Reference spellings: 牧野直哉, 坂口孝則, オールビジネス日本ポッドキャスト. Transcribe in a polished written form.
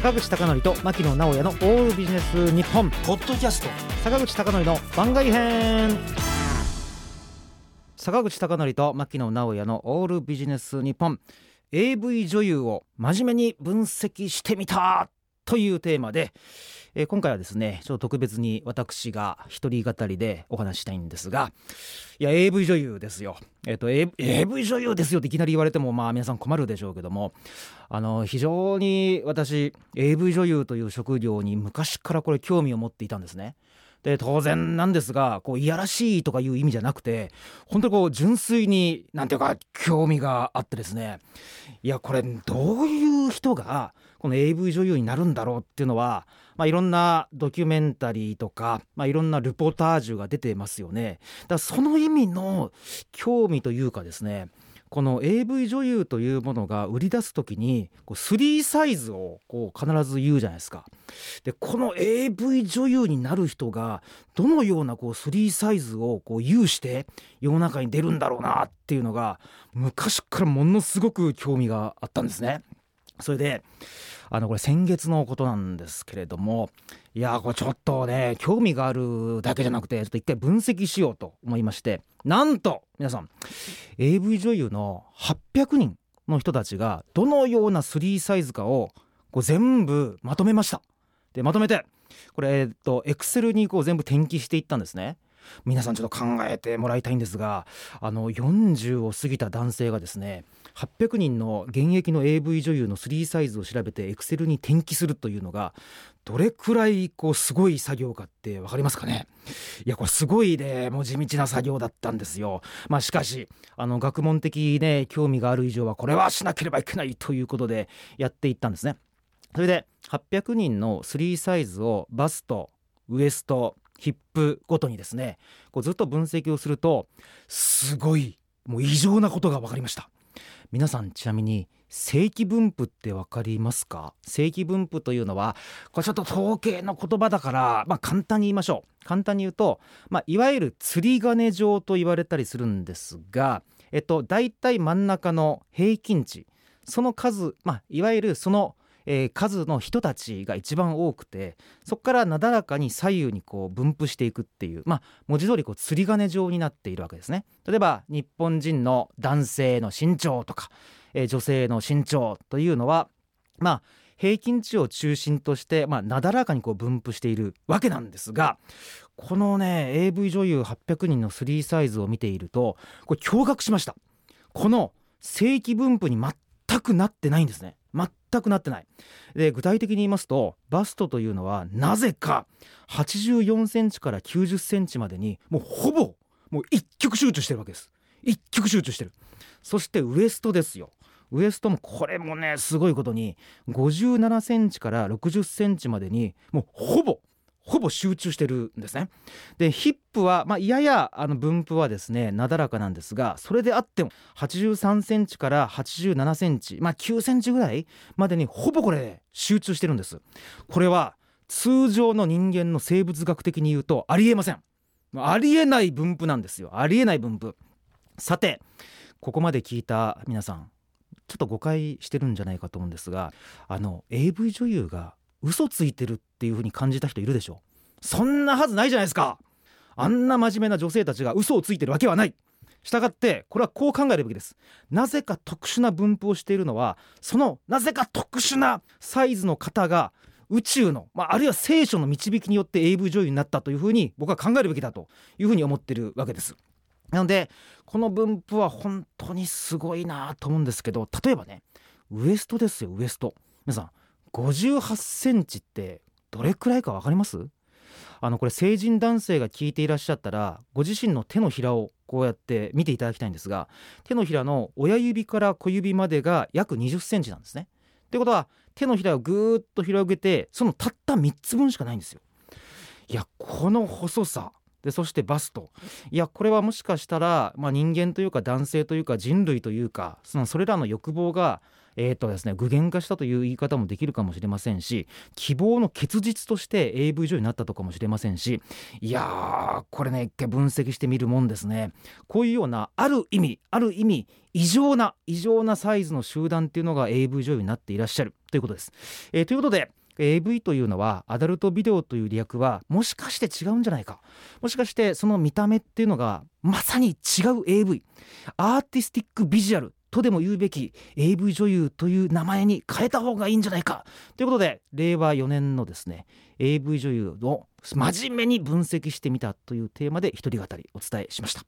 坂口孝則と牧野直哉のオールビジネス日本ポッドキャスト、坂口孝則の番外編。坂口孝則と牧野直哉のオールビジネス日本、 AV 女優を真面目に分析してみたというテーマで、今回はですね、ちょっと特別に私が一人語りでお話したいんですが、いや AV 女優ですよ、AV 女優ですよっていきなり言われても、まあ皆さん困るでしょうけども、非常に私 AV 女優という職業に昔からこれ興味を持っていたんですね。で、当然なんですが、こういやらしいとかいう意味じゃなくて、本当にこう純粋になんていうか興味があってですね、いやこれどういう人がこの AV 女優になるんだろうっていうのは、いろんなドキュメンタリーとか、いろんなルポタージュが出てますよね。だからその意味の興味というかですね、この AV 女優というものが売り出すときにこう3サイズをこう必ず言うじゃないですか。で、この AV 女優になる人がどのようなこう3サイズをこう有して世の中に出るんだろうなっていうのが昔からものすごく興味があったんですね。それでこれ先月のことなんですけれども、いやこれちょっとね、興味があるだけじゃなくてちょっと一回分析しようと思いまして、なんと皆さん AV 女優の800人の人たちがどのような3サイズかをこう全部まとめました。で、まとめてこれExcel にこう全部転記していったんですね。皆さんちょっと考えてもらいたいんですが、40を過ぎた男性がですね、800人の現役の AV 女優の3サイズを調べて Excel に転記するというのがどれくらいこうすごい作業かって分かりますかね。いやこれすごいね、もう地道な作業だったんですよ。しかし学問的ね、興味がある以上はこれはしなければいけないということでやっていったんですね。それで800人の3サイズをバスト、ウエスト、ヒップごとにですね、こうずっと分析をすると、すごいもう異常なことが分かりました。皆さんちなみに正規分布って分かりますか？正規分布というのはこれちょっと統計の言葉だから、簡単に言いましょう。簡単に言うと、いわゆる釣り鐘状と言われたりするんですが、だいたい真ん中の平均値、その数、いわゆるその数の人たちが一番多くて、そこからなだらかに左右にこう分布していくっていう、文字通りこう釣り鐘状になっているわけですね。例えば日本人の男性の身長とか、女性の身長というのは、平均値を中心として、なだらかにこう分布しているわけなんですが、このね AV 女優800人の3サイズを見ていると、これ驚愕しました。この正規分布に全くなってないんですね。全くなってない。で、具体的に言いますと、バストというのはなぜか84センチから90センチまでにもうほぼもう一極集中してるわけです。一極集中してる。そしてウエストですよ。ウエストもこれもねすごいことに57センチから60センチまでにもうほぼ集中してるんですね。で、ヒップは、やや分布はですねなだらかなんですが、それであっても83センチから87センチ、9センチぐらいまでにほぼこれ集中してるんです。これは通常の人間の生物学的に言うとありえません。ありえない分布なんですよ。ありえない分布。さて、ここまで聞いた皆さん、ちょっと誤解してるんじゃないかと思うんですが、AV 女優が嘘ついてるっていう風に感じた人いるでしょ。そんなはずないじゃないですか。あんな真面目な女性たちが嘘をついてるわけはない。したがってこれはこう考えるべきです。なぜか特殊な分布をしているのは、そのなぜか特殊なサイズの方が宇宙の、あるいは聖書の導きによって AV 女優になったという風に僕は考えるべきだという風に思ってるわけです。なのでこの分布は本当にすごいなと思うんですけど、例えばね、ウエストですよ。ウエスト、皆さん58センチってどれくらいか分かります？これ成人男性が聞いていらっしゃったら、ご自身の手のひらをこうやって見ていただきたいんですが、手のひらの親指から小指までが約20センチなんですね。ということは手のひらをぐーっと広げて、そのたった3つ分しかないんですよ。いやこの細さで、そしてバスト、いやこれはもしかしたら、人間というか男性というか人類というか、それらの欲望が具現化したという言い方もできるかもしれませんし、希望の結実として AV 女優になったとかもしれませんし、いやーこれね一回分析してみるもんですね。こういうようなある意味異常なサイズの集団っていうのが AV 女優になっていらっしゃるということです、ということでAV というのはアダルトビデオという略はもしかして違うんじゃないか、もしかしてその見た目っていうのがまさに違う AV アーティスティックビジュアルとでも言うべき AV 女優という名前に変えた方がいいんじゃないかということで、令和4年のですね AV 女優を真面目に分析してみたというテーマで一人語りお伝えしました。